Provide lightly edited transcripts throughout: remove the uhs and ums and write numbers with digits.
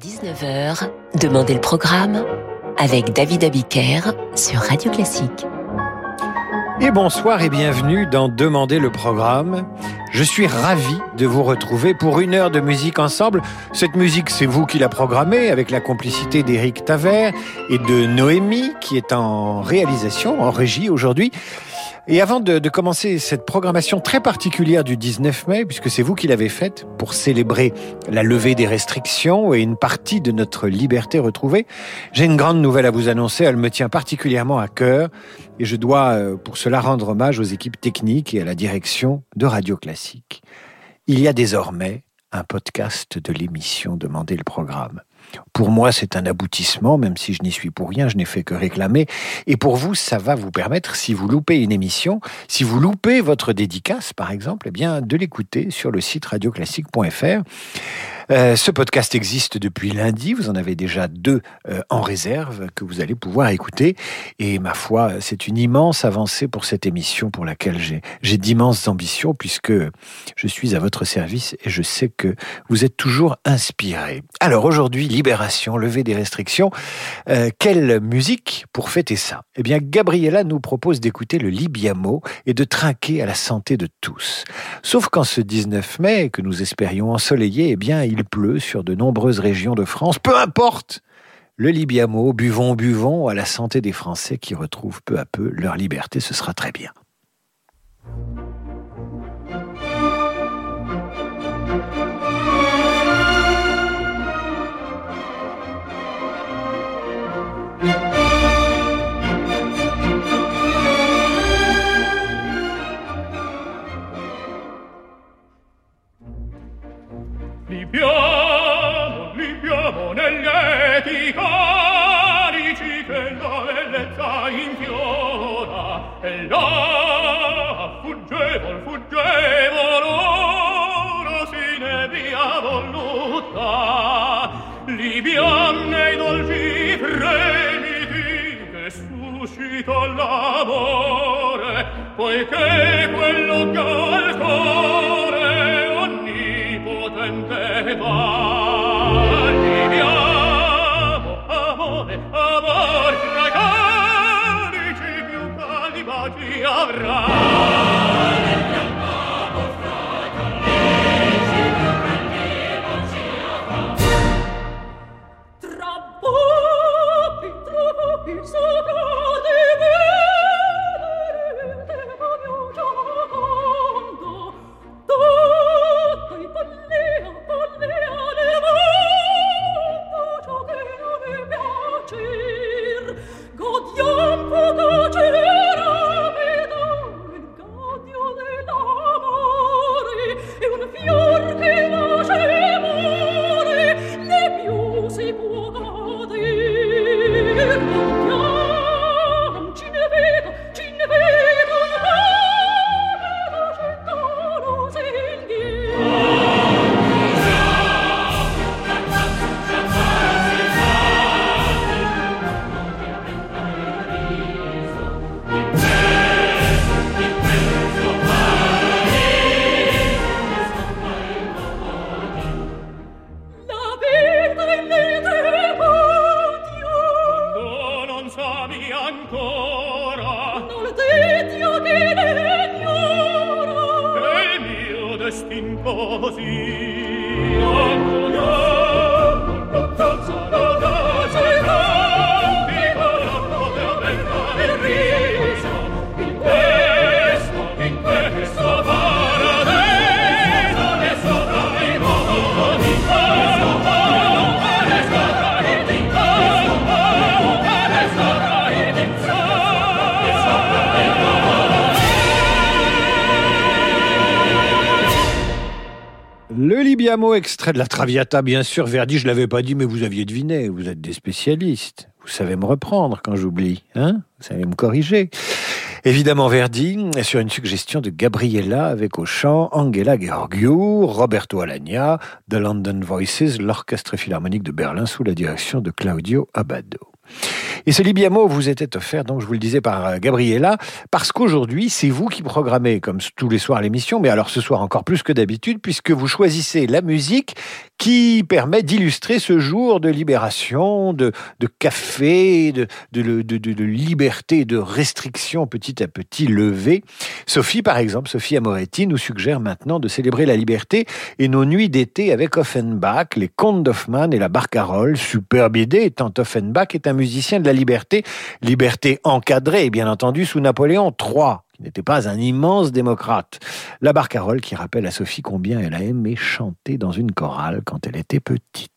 18h-19h, Demandez le programme avec David Abiker sur Radio Classique. Et bonsoir et bienvenue dans Demandez le programme. Je suis ravi de vous retrouver pour une heure de musique ensemble. Cette musique, c'est vous qui la programmez avec la complicité d'Éric Tavert et de Noémie qui est en réalisation, en régie aujourd'hui. Et avant de commencer cette programmation très particulière du 19 mai, puisque c'est vous qui l'avez faite pour célébrer la levée des restrictions et une partie de notre liberté retrouvée, j'ai une grande nouvelle à vous annoncer. Elle me tient particulièrement à cœur et je dois pour cela rendre hommage aux équipes techniques et à la direction de Radio Classique. Il y a désormais un podcast de l'émission Demandez le programme. Pour moi, c'est un aboutissement, même si je n'y suis pour rien, je n'ai fait que réclamer. Et pour vous, ça va vous permettre, si vous loupez une émission, si vous loupez votre dédicace, par exemple, eh bien, de l'écouter sur le site radioclassique.fr. Ce podcast existe depuis lundi, vous en avez déjà deux en réserve que vous allez pouvoir écouter. Et ma foi, c'est une immense avancée pour cette émission pour laquelle j'ai d'immenses ambitions, puisque je suis à votre service et je sais que vous êtes toujours inspirés. Alors aujourd'hui, libération, levée des restrictions. Quelle musique pour fêter ça ? Eh bien, Gabriella nous propose d'écouter le Libiamo et de trinquer à la santé de tous. Sauf qu'en ce 19 mai, que nous espérions ensoleillé, eh bien, il pleut sur de nombreuses régions de France. Peu importe ! Le Libiamo, buvons à la santé des Français qui retrouvent peu à peu leur liberté. Ce sera très bien. Libiamo nell'eti carici che la bellezza infiora e là fuggevol oro si nebbia volutta Libiam nei dolci fremiti che suscita l'amore poiché quello che ho al cuore onnipotente va amor tra carici più caldi baci avrà extrait de la Traviata, bien sûr, Verdi, je ne l'avais pas dit, mais vous aviez deviné, vous êtes des spécialistes, vous savez me reprendre quand j'oublie, hein ? Vous savez me corriger. Évidemment Verdi, sur une suggestion de Gabriella, avec au chant Angela Gheorghiu, Roberto Alagna, The London Voices, l'Orchestre Philharmonique de Berlin, sous la direction de Claudio Abbado. Et ce Libbiamo vous était offert, donc je vous le disais, par Gabriella, parce qu'aujourd'hui, c'est vous qui programmez, comme tous les soirs à l'émission, mais alors ce soir encore plus que d'habitude, puisque vous choisissez la musique qui permet d'illustrer ce jour de libération, de café, de liberté, de restrictions petit à petit levées. Sophie, par exemple, Sophie Amoretti, nous suggère maintenant de célébrer la liberté et nos nuits d'été avec Offenbach, les contes d'Hoffmann et la barcarolle. Superbe idée, tant Offenbach est un musicien de la liberté, liberté encadrée, bien entendu, sous Napoléon III, qui n'était pas un immense démocrate. La barcarolle qui rappelle à Sophie combien elle a aimé chanter dans une chorale quand elle était petite.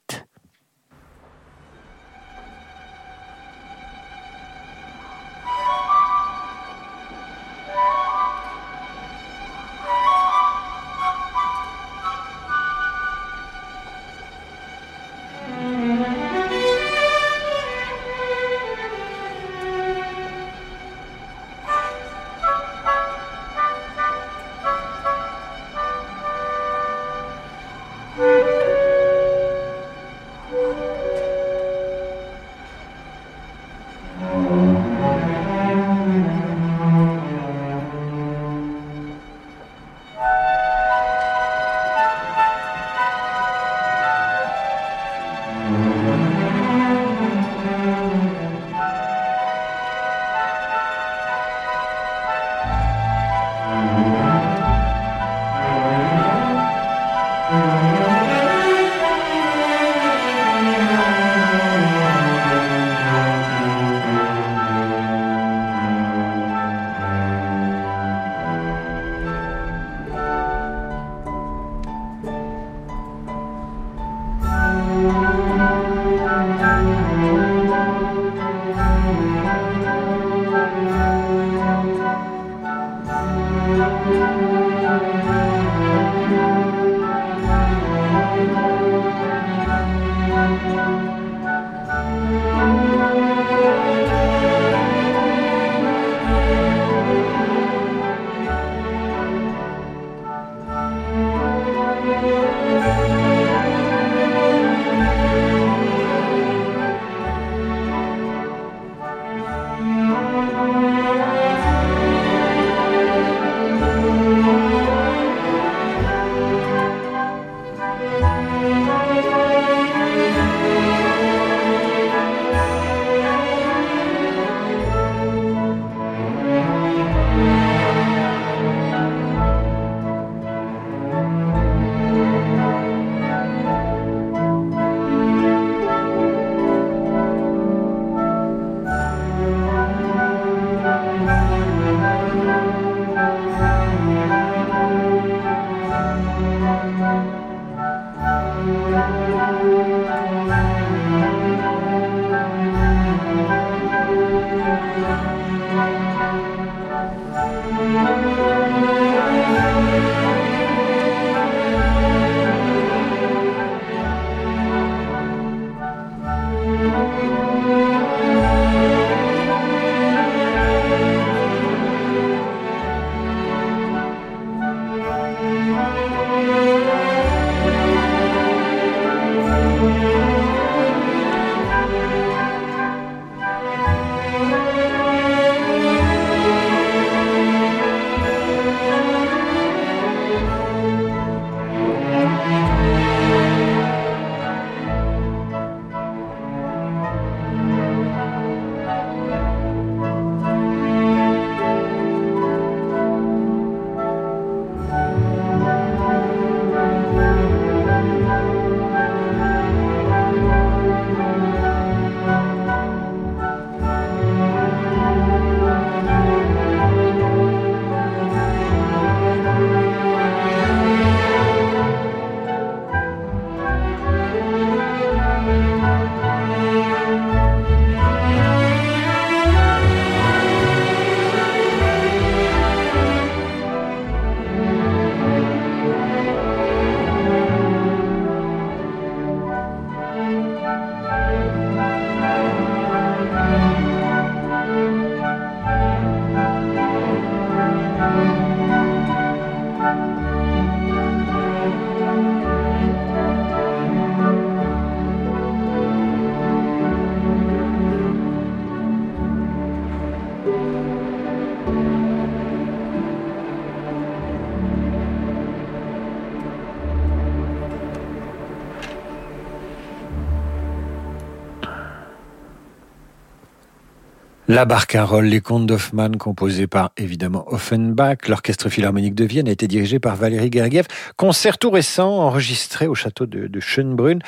La Barcarolle, les contes d'Hoffmann, composés par, évidemment, Offenbach. L'Orchestre Philharmonique de Vienne a été dirigé par Valérie Gergiev. Concert tout récent, enregistré au château de Schönbrunn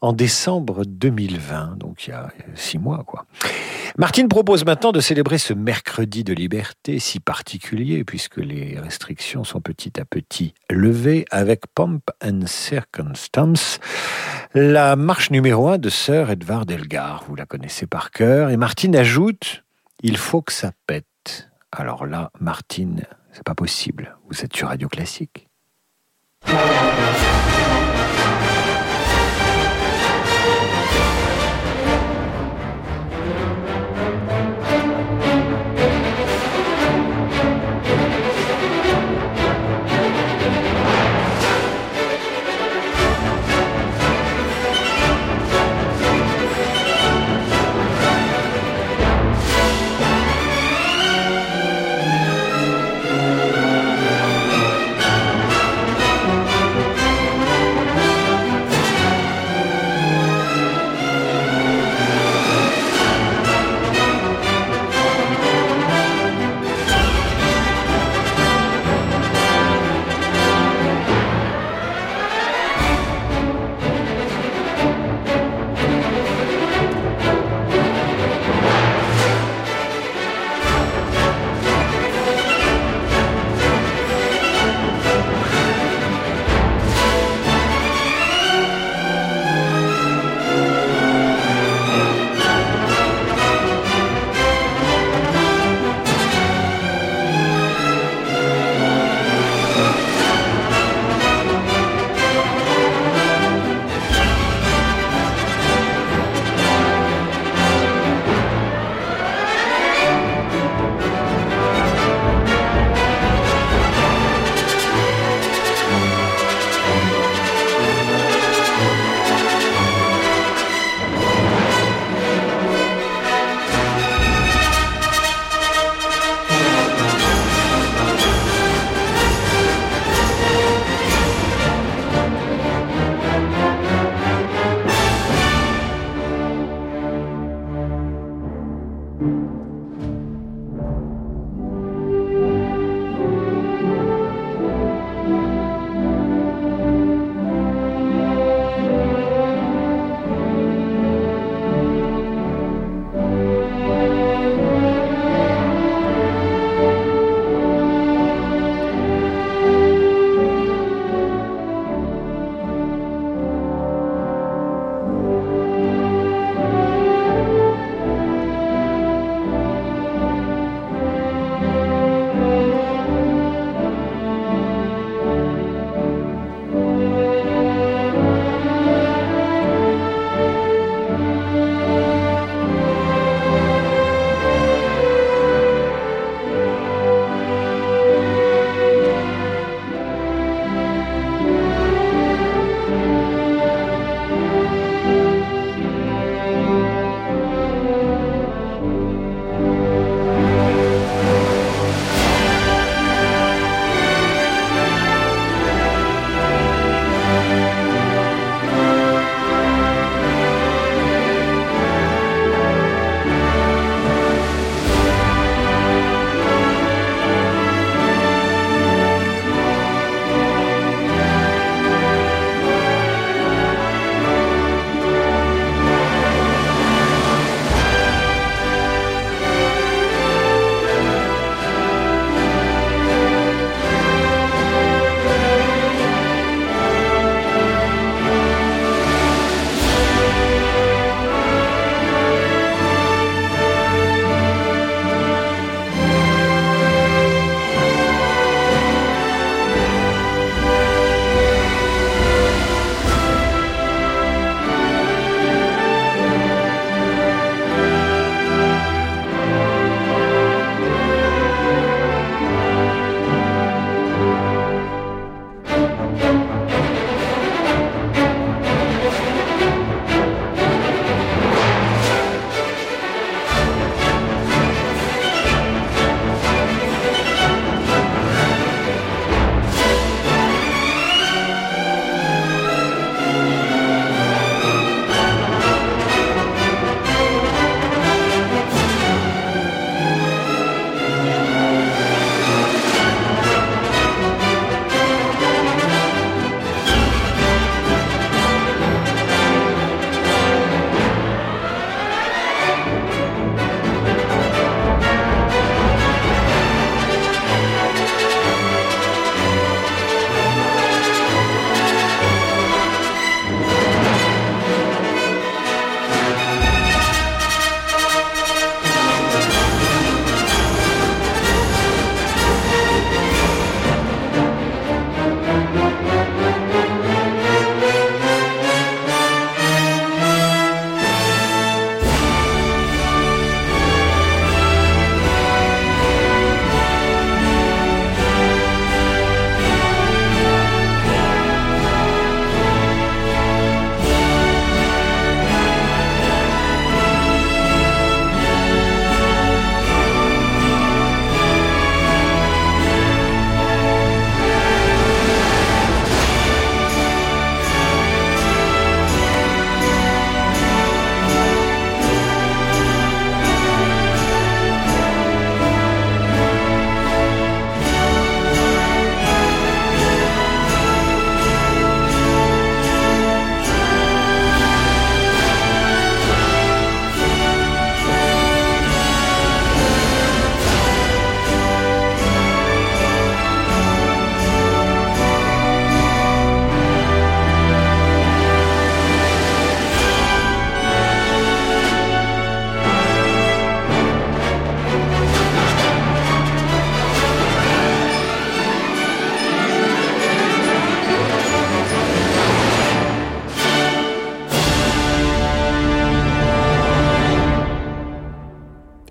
en décembre 2020. Donc, il y a 6 mois, quoi. Martine propose maintenant de célébrer ce mercredi de liberté, si particulier, puisque les restrictions sont petit à petit levées, avec Pomp and Circumstance. La marche numéro 1 de Sir Edward Elgar, vous la connaissez par cœur. Et Martine ajoute... Il faut que ça pète. Alors là, Martine, c'est pas possible. Vous êtes sur Radio Classique.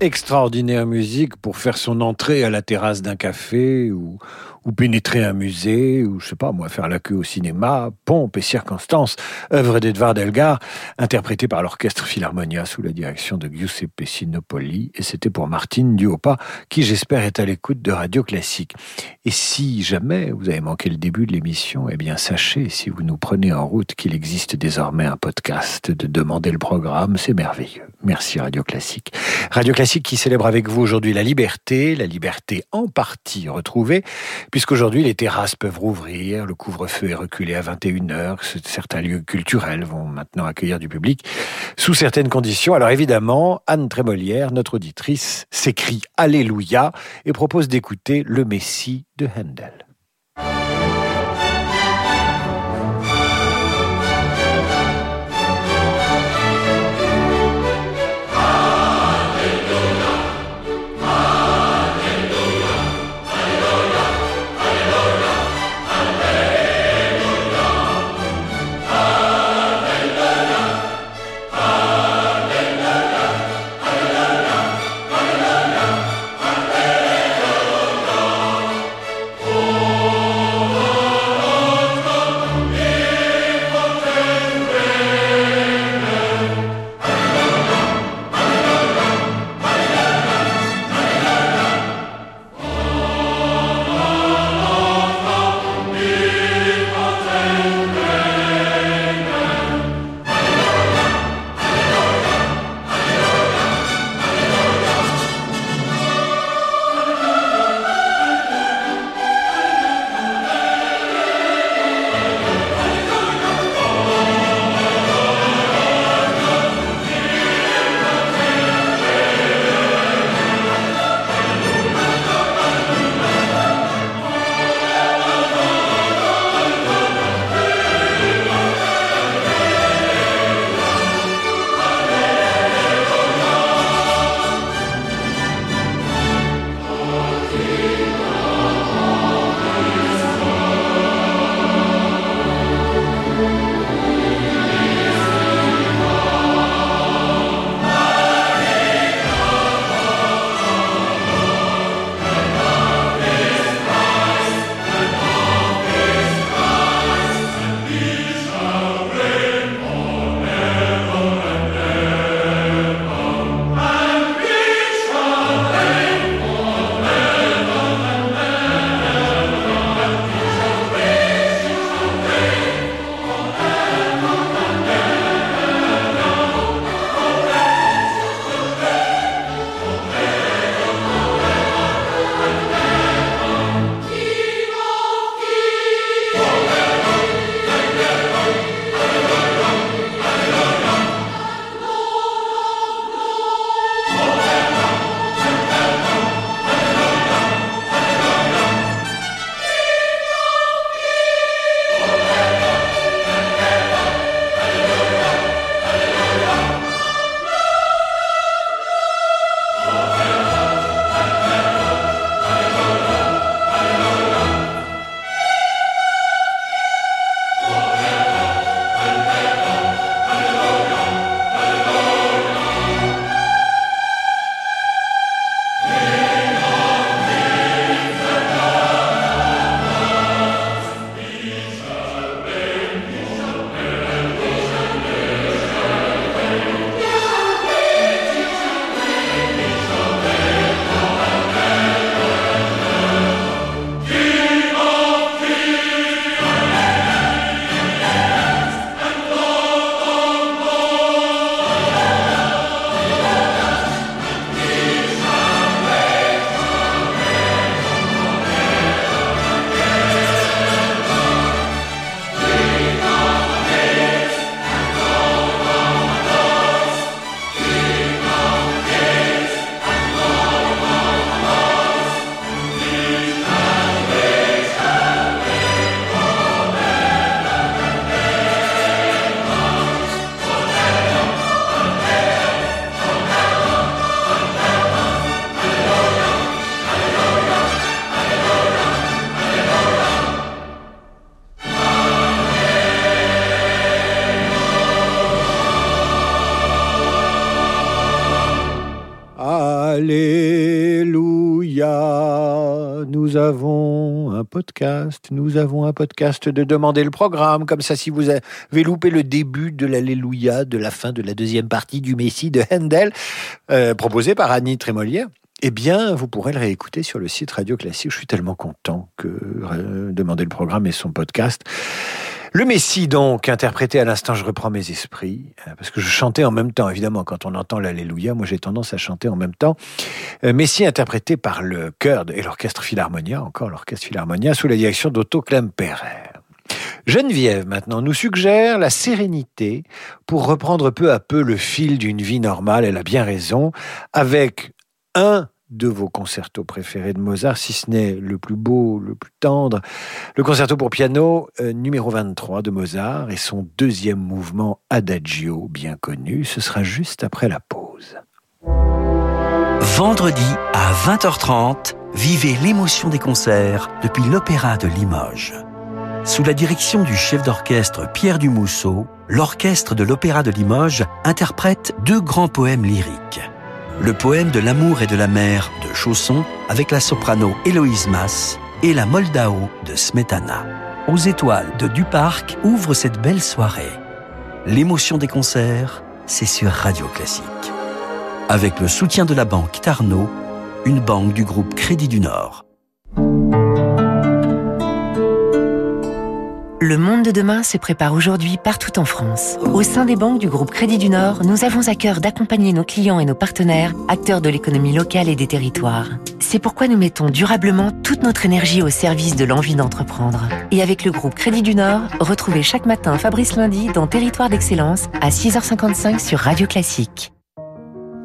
extraordinaire musique pour faire son entrée à la terrasse d'un café ou pénétrer un musée, ou je sais pas moi, faire la queue au cinéma, Pompe et circonstances, œuvre d'Edward Elgar, interprétée par l'Orchestre Philharmonia sous la direction de Giuseppe Sinopoli. Et c'était pour Martine Duopa, qui j'espère est à l'écoute de Radio Classique. Et si jamais vous avez manqué le début de l'émission, eh bien sachez, si vous nous prenez en route, qu'il existe désormais un podcast de Demandez le programme, c'est merveilleux. Merci Radio Classique. Radio Classique qui célèbre avec vous aujourd'hui la liberté en partie retrouvée, puisqu'aujourd'hui, les terrasses peuvent rouvrir, le couvre-feu est reculé à 21h, certains lieux culturels vont maintenant accueillir du public, sous certaines conditions. Alors évidemment, Anne Trémolière, notre auditrice, s'écrie « Alléluia » et propose d'écouter « Le Messie » de Handel. Oh nous avons un podcast de Demandez le programme. Comme ça, si vous avez loupé le début de l'Alléluia, de la fin de la deuxième partie du Messie de Handel, proposé par Anne Trémolière, eh bien, vous pourrez le réécouter sur le site Radio Classique. Je suis tellement content que Demandez le programme et son podcast. Le Messie, donc, interprété à l'instant, je reprends mes esprits, parce que je chantais en même temps, évidemment, quand on entend l'Alléluia, moi j'ai tendance à chanter en même temps. Messie interprété par le chœur et l'Orchestre Philharmonia, encore l'Orchestre Philharmonia, sous la direction d'Otto Klemperer. Geneviève, maintenant, nous suggère la sérénité pour reprendre peu à peu le fil d'une vie normale, elle a bien raison, avec un de vos concertos préférés de Mozart, si ce n'est le plus beau, le plus tendre, le concerto pour piano numéro 23 de Mozart et son deuxième mouvement Adagio, bien connu. Ce sera juste après la pause. Vendredi à 20h30, vivez l'émotion des concerts depuis l'Opéra de Limoges. Sous la direction du chef d'orchestre Pierre Dumousseau, l'Orchestre de l'Opéra de Limoges interprète deux grands poèmes lyriques. Le poème de l'amour et de la mer de Chausson avec la soprano Héloïse Mas et la Moldao de Smetana. Aux étoiles de Duparc ouvre cette belle soirée. L'émotion des concerts, c'est sur Radio Classique. Avec le soutien de la banque Tarnot, une banque du groupe Crédit du Nord. Le monde de demain se prépare aujourd'hui partout en France. Au sein des banques du groupe Crédit du Nord, nous avons à cœur d'accompagner nos clients et nos partenaires, acteurs de l'économie locale et des territoires. C'est pourquoi nous mettons durablement toute notre énergie au service de l'envie d'entreprendre. Et avec le groupe Crédit du Nord, retrouvez chaque matin Fabrice Lundy dans Territoire d'Excellence à 6h55 sur Radio Classique.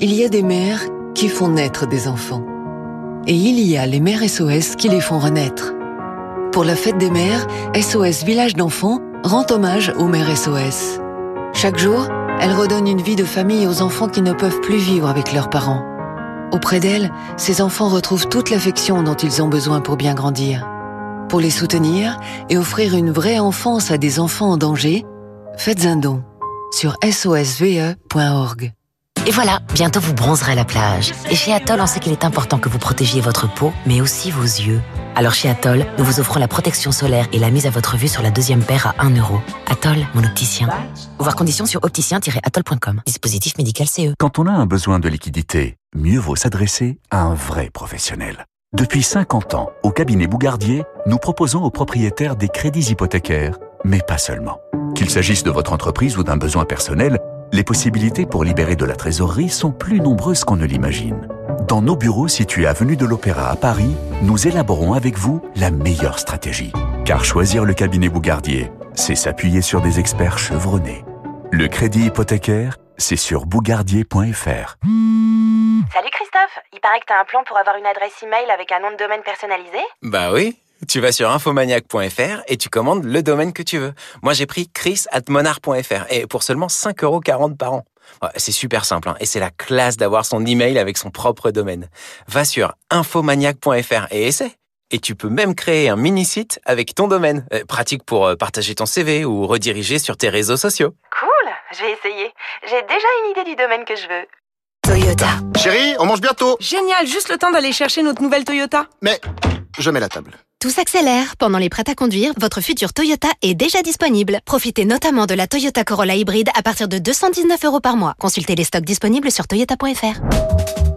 Il y a des mères qui font naître des enfants. Et il y a les mères SOS qui les font renaître. Pour la fête des mères, SOS Village d'enfants rend hommage aux mères SOS. Chaque jour, elle redonne une vie de famille aux enfants qui ne peuvent plus vivre avec leurs parents. Auprès d'elle, ces enfants retrouvent toute l'affection dont ils ont besoin pour bien grandir. Pour les soutenir et offrir une vraie enfance à des enfants en danger, faites un don sur sosve.org. Et voilà, bientôt vous bronzerez à la plage. Et chez Atoll, on sait qu'il est important que vous protégiez votre peau, mais aussi vos yeux. Alors chez Atoll, nous vous offrons la protection solaire et la mise à votre vue sur la deuxième paire à 1€. Atoll, mon opticien. Voir conditions sur opticien-atoll.com. Dispositif médical CE. Quand on a un besoin de liquidité, mieux vaut s'adresser à un vrai professionnel. Depuis 50 ans, au cabinet Bougardier, nous proposons aux propriétaires des crédits hypothécaires, mais pas seulement. Qu'il s'agisse de votre entreprise ou d'un besoin personnel, les possibilités pour libérer de la trésorerie sont plus nombreuses qu'on ne l'imagine. Dans nos bureaux situés avenue de l'Opéra à Paris, nous élaborons avec vous la meilleure stratégie. Car choisir le cabinet Bougardier, c'est s'appuyer sur des experts chevronnés. Le crédit hypothécaire, c'est sur bougardier.fr. Salut Christophe, il paraît que t'as un plan pour avoir une adresse email avec un nom de domaine personnalisé ? Bah oui. Tu vas sur infomaniac.fr et tu commandes le domaine que tu veux. Moi, j'ai pris chris@monard.fr et pour seulement 5,40€ par an. C'est super simple hein, et c'est la classe d'avoir son email avec son propre domaine. Va sur infomaniac.fr et essaie. Et tu peux même créer un mini-site avec ton domaine. Pratique pour partager ton CV ou rediriger sur tes réseaux sociaux. Cool, je vais essayer. J'ai déjà une idée du domaine que je veux. Toyota. Chérie, on mange bientôt. Génial, juste le temps d'aller chercher notre nouvelle Toyota. Mais je mets la table. Tout s'accélère. Pendant les prêts à conduire, votre future Toyota est déjà disponible. Profitez notamment de la Toyota Corolla hybride à partir de 219€ par mois. Consultez les stocks disponibles sur toyota.fr.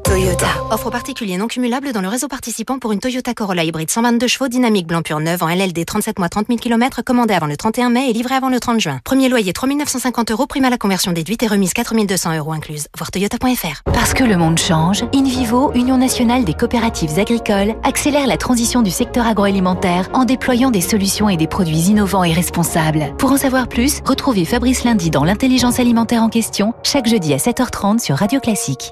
Toyota. Offre aux particuliers non cumulable dans le réseau participant pour une Toyota Corolla hybride 122 chevaux dynamique blanc pur neuve en LLD 37 mois 30 000 km commandée avant le 31 mai et livrée avant le 30 juin. Premier loyer 3 950€, prime à la conversion déduite et remise 4 200€ incluse. Voir toyota.fr. Parce que le monde change, InVivo, Union nationale des coopératives agricoles, accélère la transition du secteur agroalimentaire en déployant des solutions et des produits innovants et responsables. Pour en savoir plus, retrouvez Fabrice Lundy dans l'intelligence alimentaire en question, chaque jeudi à 7h30 sur Radio Classique.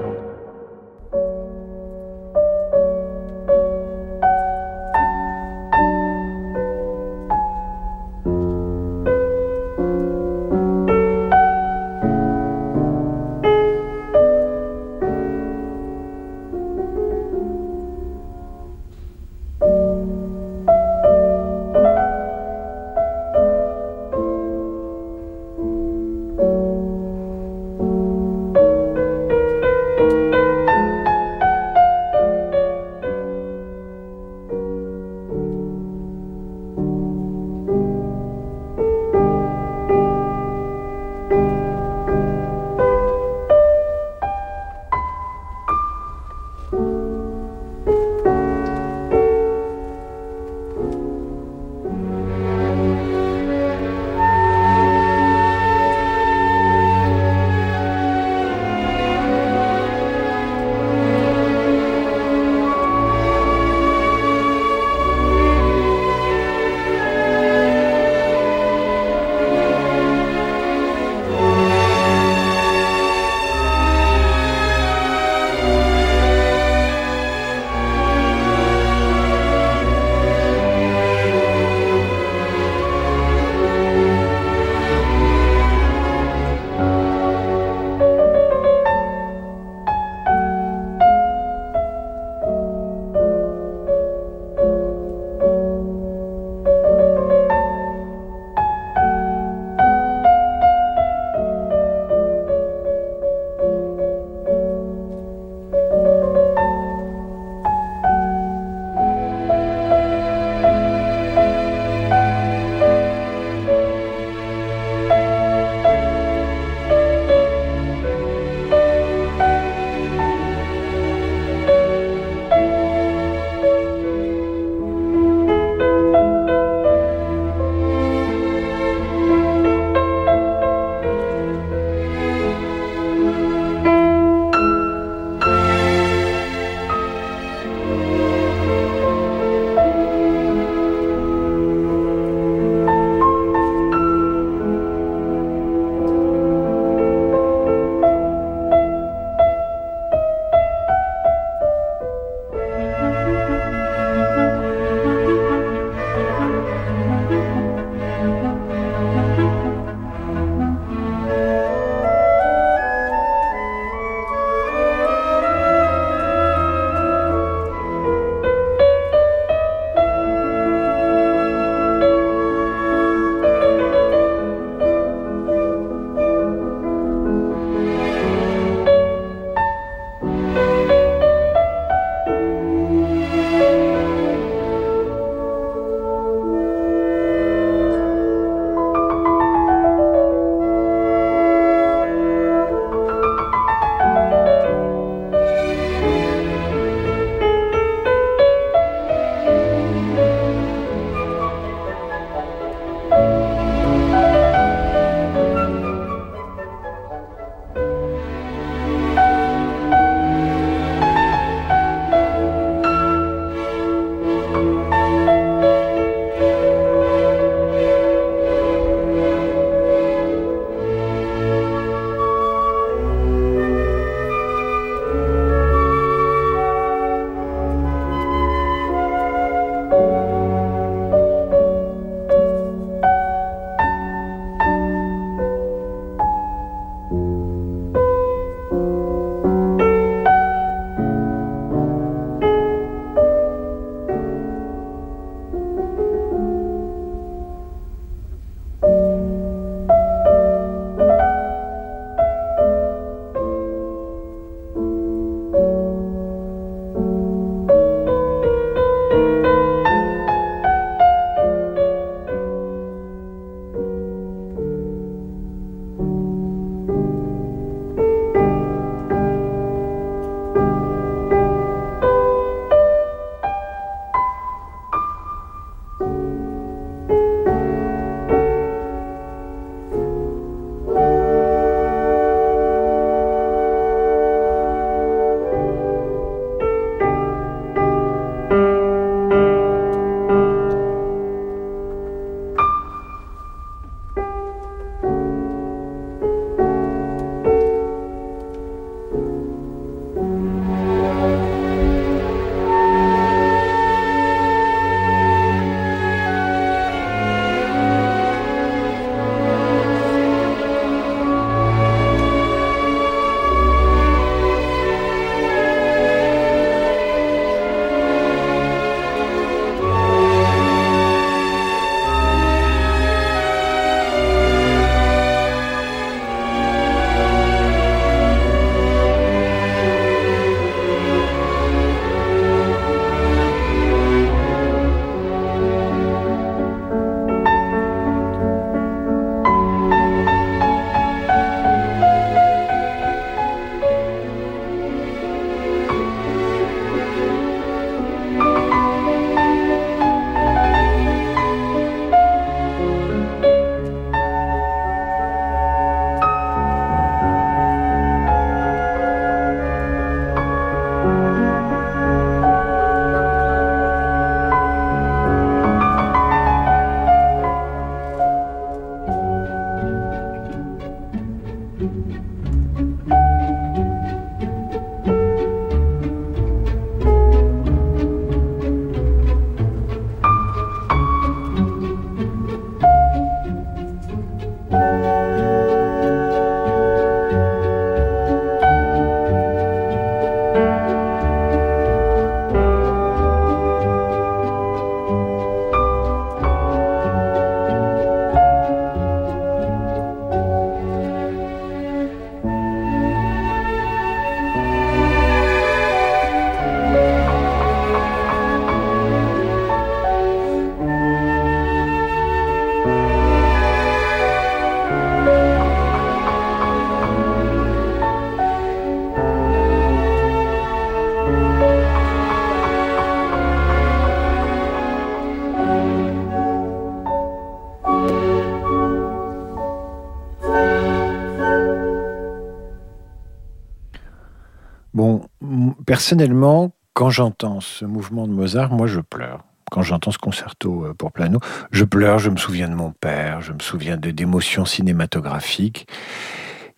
Personnellement, quand j'entends ce mouvement de Mozart, moi je pleure. Quand j'entends ce concerto pour piano, je pleure, je me souviens de mon père, je me souviens d'émotions cinématographiques.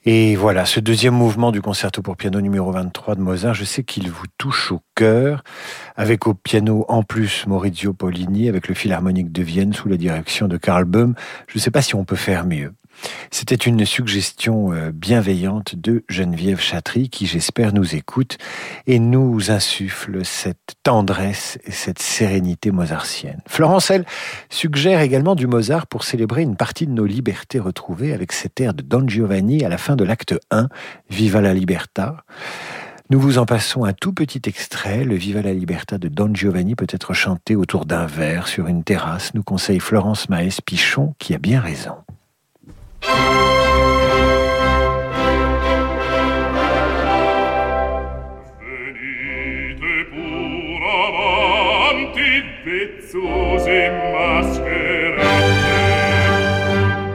Et voilà, ce deuxième mouvement du concerto pour piano numéro 23 de Mozart, je sais qu'il vous touche au cœur, avec au piano en plus Maurizio Pollini, avec le Philharmonique de Vienne sous la direction de Karl Böhm. Je ne sais pas si on peut faire mieux. C'était une suggestion bienveillante de Geneviève Chatry qui, j'espère, nous écoute et nous insuffle cette tendresse et cette sérénité mozartienne. Florence, elle, suggère également du Mozart pour célébrer une partie de nos libertés retrouvées avec cet air de Don Giovanni à la fin de l'acte 1, « Viva la libertà ». Nous vous en passons un tout petit extrait. Le Viva la Libertà de Don Giovanni peut être chanté autour d'un verre sur une terrasse, nous conseille Florence Maes-Pichon qui a bien raison. Venite pur avanti, vezzose mascherette,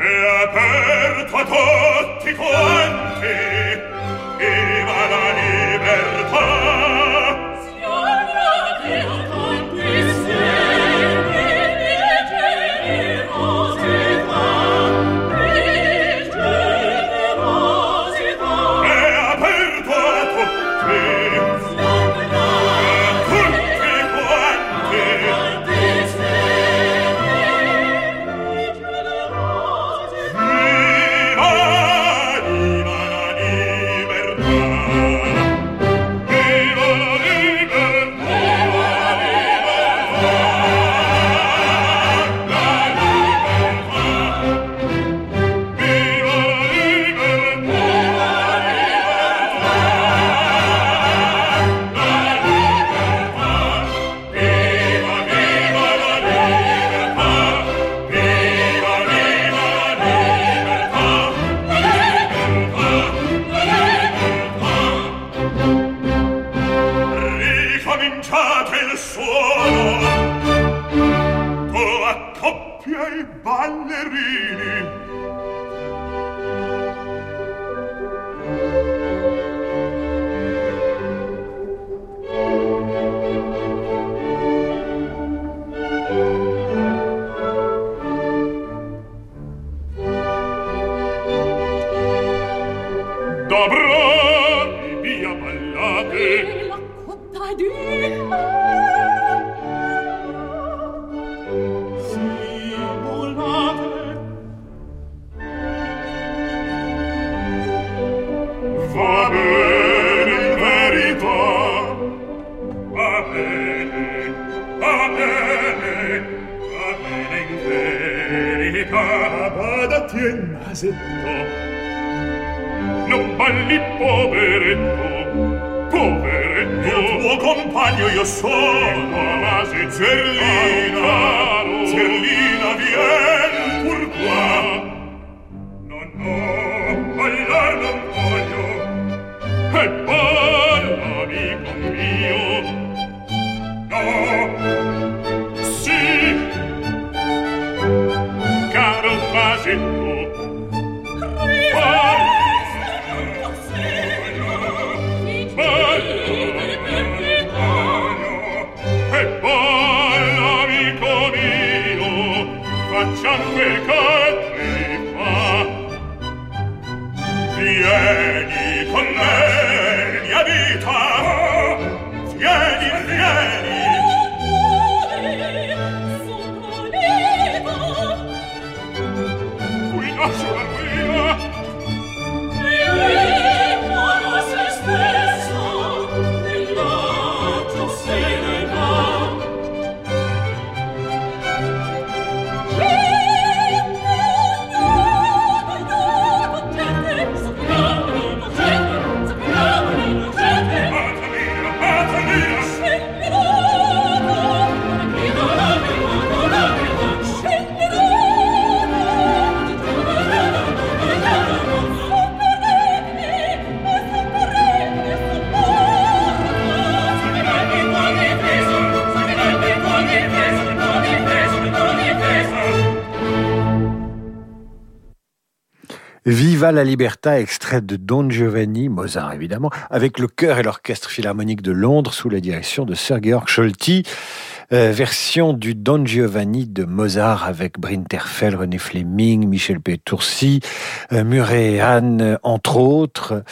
e aperto a tutti quanti, viva la libertà. Viva la Libertà, extrait de Don Giovanni, Mozart évidemment, avec le chœur et l'orchestre philharmonique de Londres sous la direction de Sir Georg Scholti. Version du Don Giovanni de Mozart avec Brinterfell, René Fleming, Michel Pétourcy, Murray et Hahn, entre autres.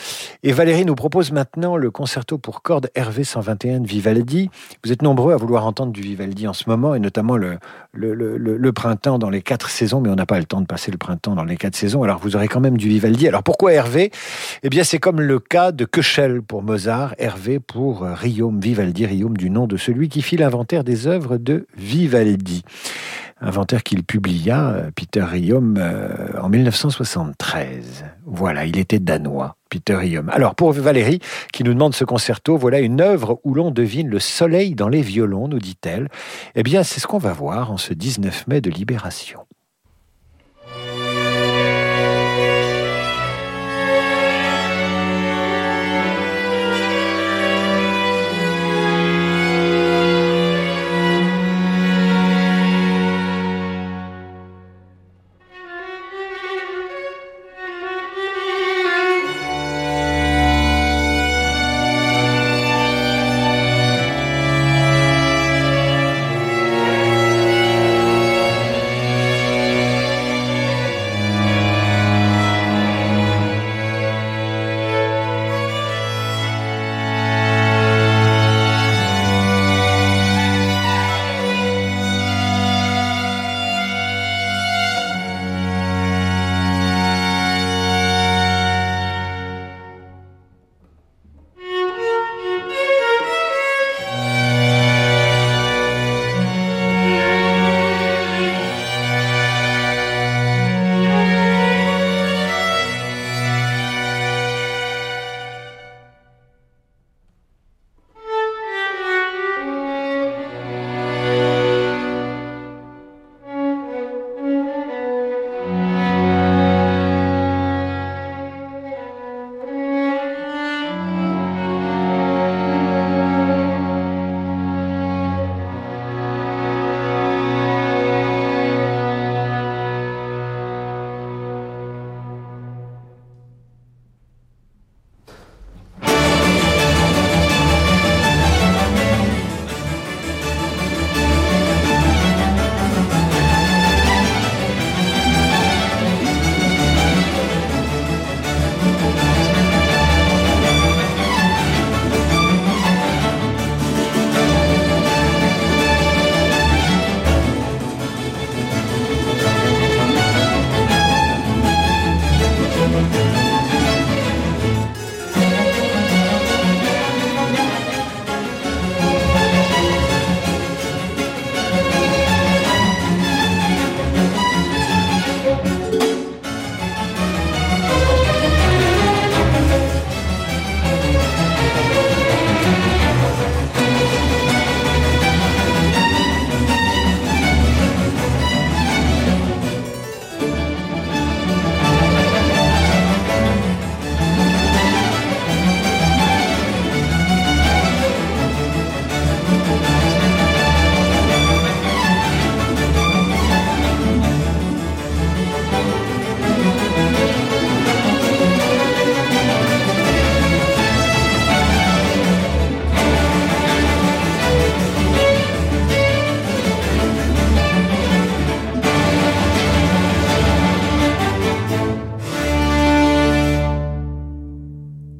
Et Valérie nous propose maintenant le concerto pour cordes Hervé 121 de Vivaldi. Vous êtes nombreux à vouloir entendre du Vivaldi en ce moment, et notamment le printemps dans les 4 saisons, mais on n'a pas le temps de passer le printemps dans les 4 saisons, alors vous aurez quand même du Vivaldi. Alors pourquoi Hervé ? Eh bien c'est comme le cas de Köchel pour Mozart, Hervé pour Rium, Vivaldi, Rium du nom de celui qui fit l'inventaire des œuvres de Vivaldi. Inventaire qu'il publia, Peter Rium, en 1973. Voilà, il était danois, Peter Rium. Alors, pour Valérie, qui nous demande ce concerto, voilà une œuvre où l'on devine le soleil dans les violons, nous dit-elle. Eh bien, c'est ce qu'on va voir en ce 19 mai de Libération.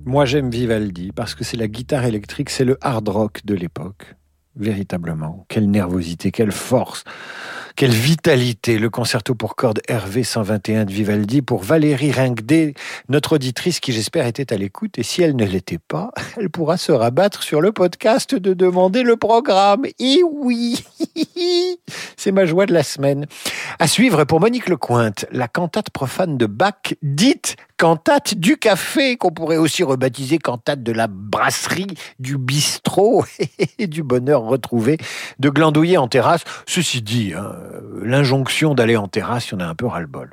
Moi, j'aime Vivaldi parce que c'est la guitare électrique, c'est le hard rock de l'époque, véritablement. Quelle nervosité, quelle force, quelle vitalité. Le concerto pour cordes Hervé 121 de Vivaldi pour Valérie Ringdet, notre auditrice qui, j'espère, était à l'écoute. Et si elle ne l'était pas, elle pourra se rabattre sur le podcast de Demandez le programme. Et oui, c'est ma joie de la semaine. À suivre pour Monique Lecointe, la cantate profane de Bach, dite cantate du café, qu'on pourrait aussi rebaptiser cantate de la brasserie, du bistrot et du bonheur retrouvé de glandouiller en terrasse. Ceci dit, hein, l'injonction d'aller en terrasse, il y en a un peu ras-le-bol.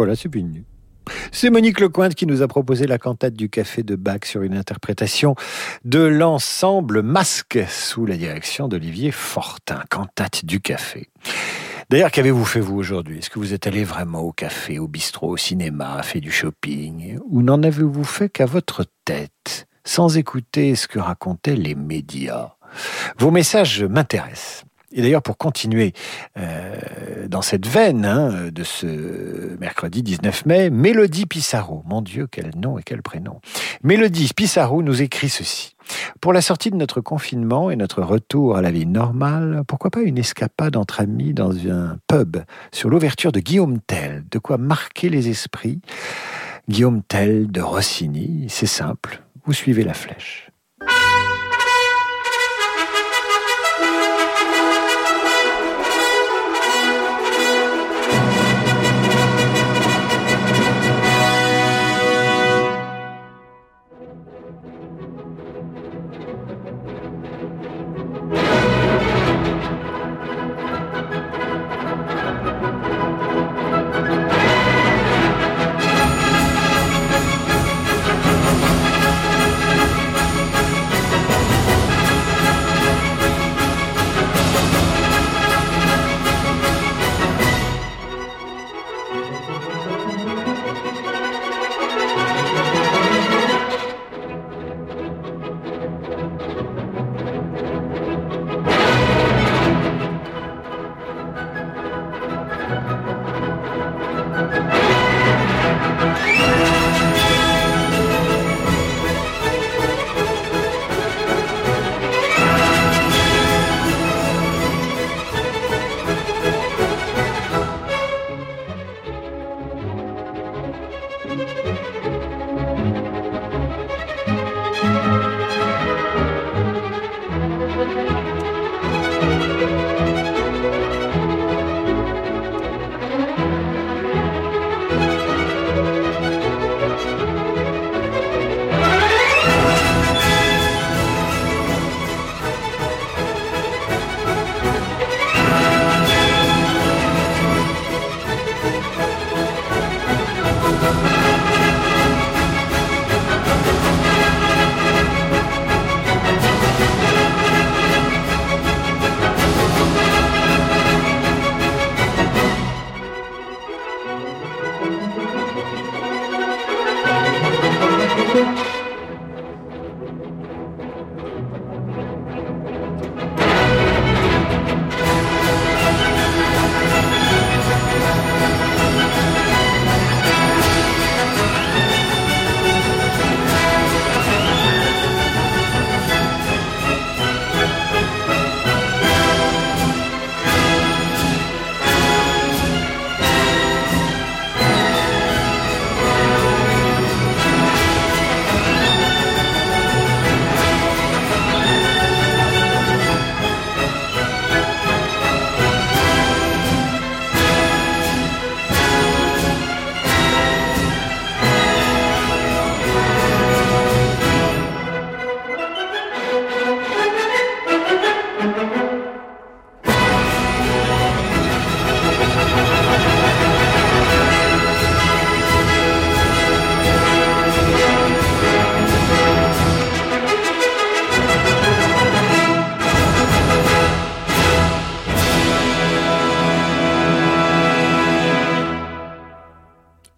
Voilà, c'est fini. C'est Monique Lecointe qui nous a proposé la cantate du Café de Bach sur une interprétation de l'ensemble Masque sous la direction d'Olivier Fortin. Cantate du Café. D'ailleurs, qu'avez-vous fait vous aujourd'hui ? Est-ce que vous êtes allé vraiment au café, au bistrot, au cinéma, fait du shopping ? Ou n'en avez-vous fait qu'à votre tête, sans écouter ce que racontaient les médias ? Vos messages m'intéressent. Et d'ailleurs, pour continuer dans cette veine de ce mercredi 19 mai, Mélodie Pissarro, mon Dieu, quel nom et quel prénom. Mélodie Pissarro nous écrit ceci. Pour la sortie de notre confinement et notre retour à la vie normale, pourquoi pas une escapade entre amis dans un pub sur l'ouverture de Guillaume Tell, de quoi marquer les esprits. Guillaume Tell de Rossini, c'est simple, vous suivez la flèche.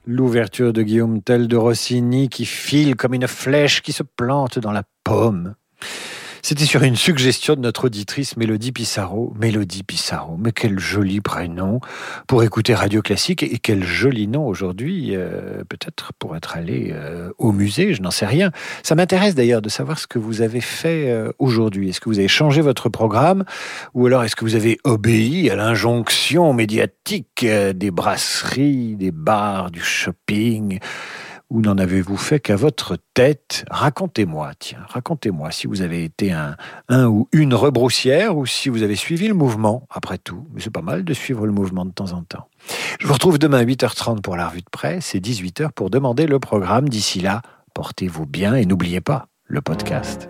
L'ouverture de Guillaume Tell de Rossini qui file comme une flèche qui se plante dans la pomme. C'était sur une suggestion de notre auditrice Mélodie Pissarro. Mélodie Pissarro, mais quel joli prénom pour écouter Radio Classique et quel joli nom aujourd'hui, peut-être pour être allé au musée, je n'en sais rien. Ça m'intéresse d'ailleurs de savoir ce que vous avez fait aujourd'hui. Est-ce que vous avez changé votre programme ou alors est-ce que vous avez obéi à l'injonction médiatique des brasseries, des bars, du shopping ? Ou n'en avez-vous fait qu'à votre tête ? Racontez-moi, tiens, racontez-moi si vous avez été un ou une rebroussière ou si vous avez suivi le mouvement, après tout. Mais c'est pas mal de suivre le mouvement de temps en temps. Je vous retrouve demain à 8h30 pour la revue de presse et 18h pour demander le programme. D'ici là, portez-vous bien et n'oubliez pas le podcast.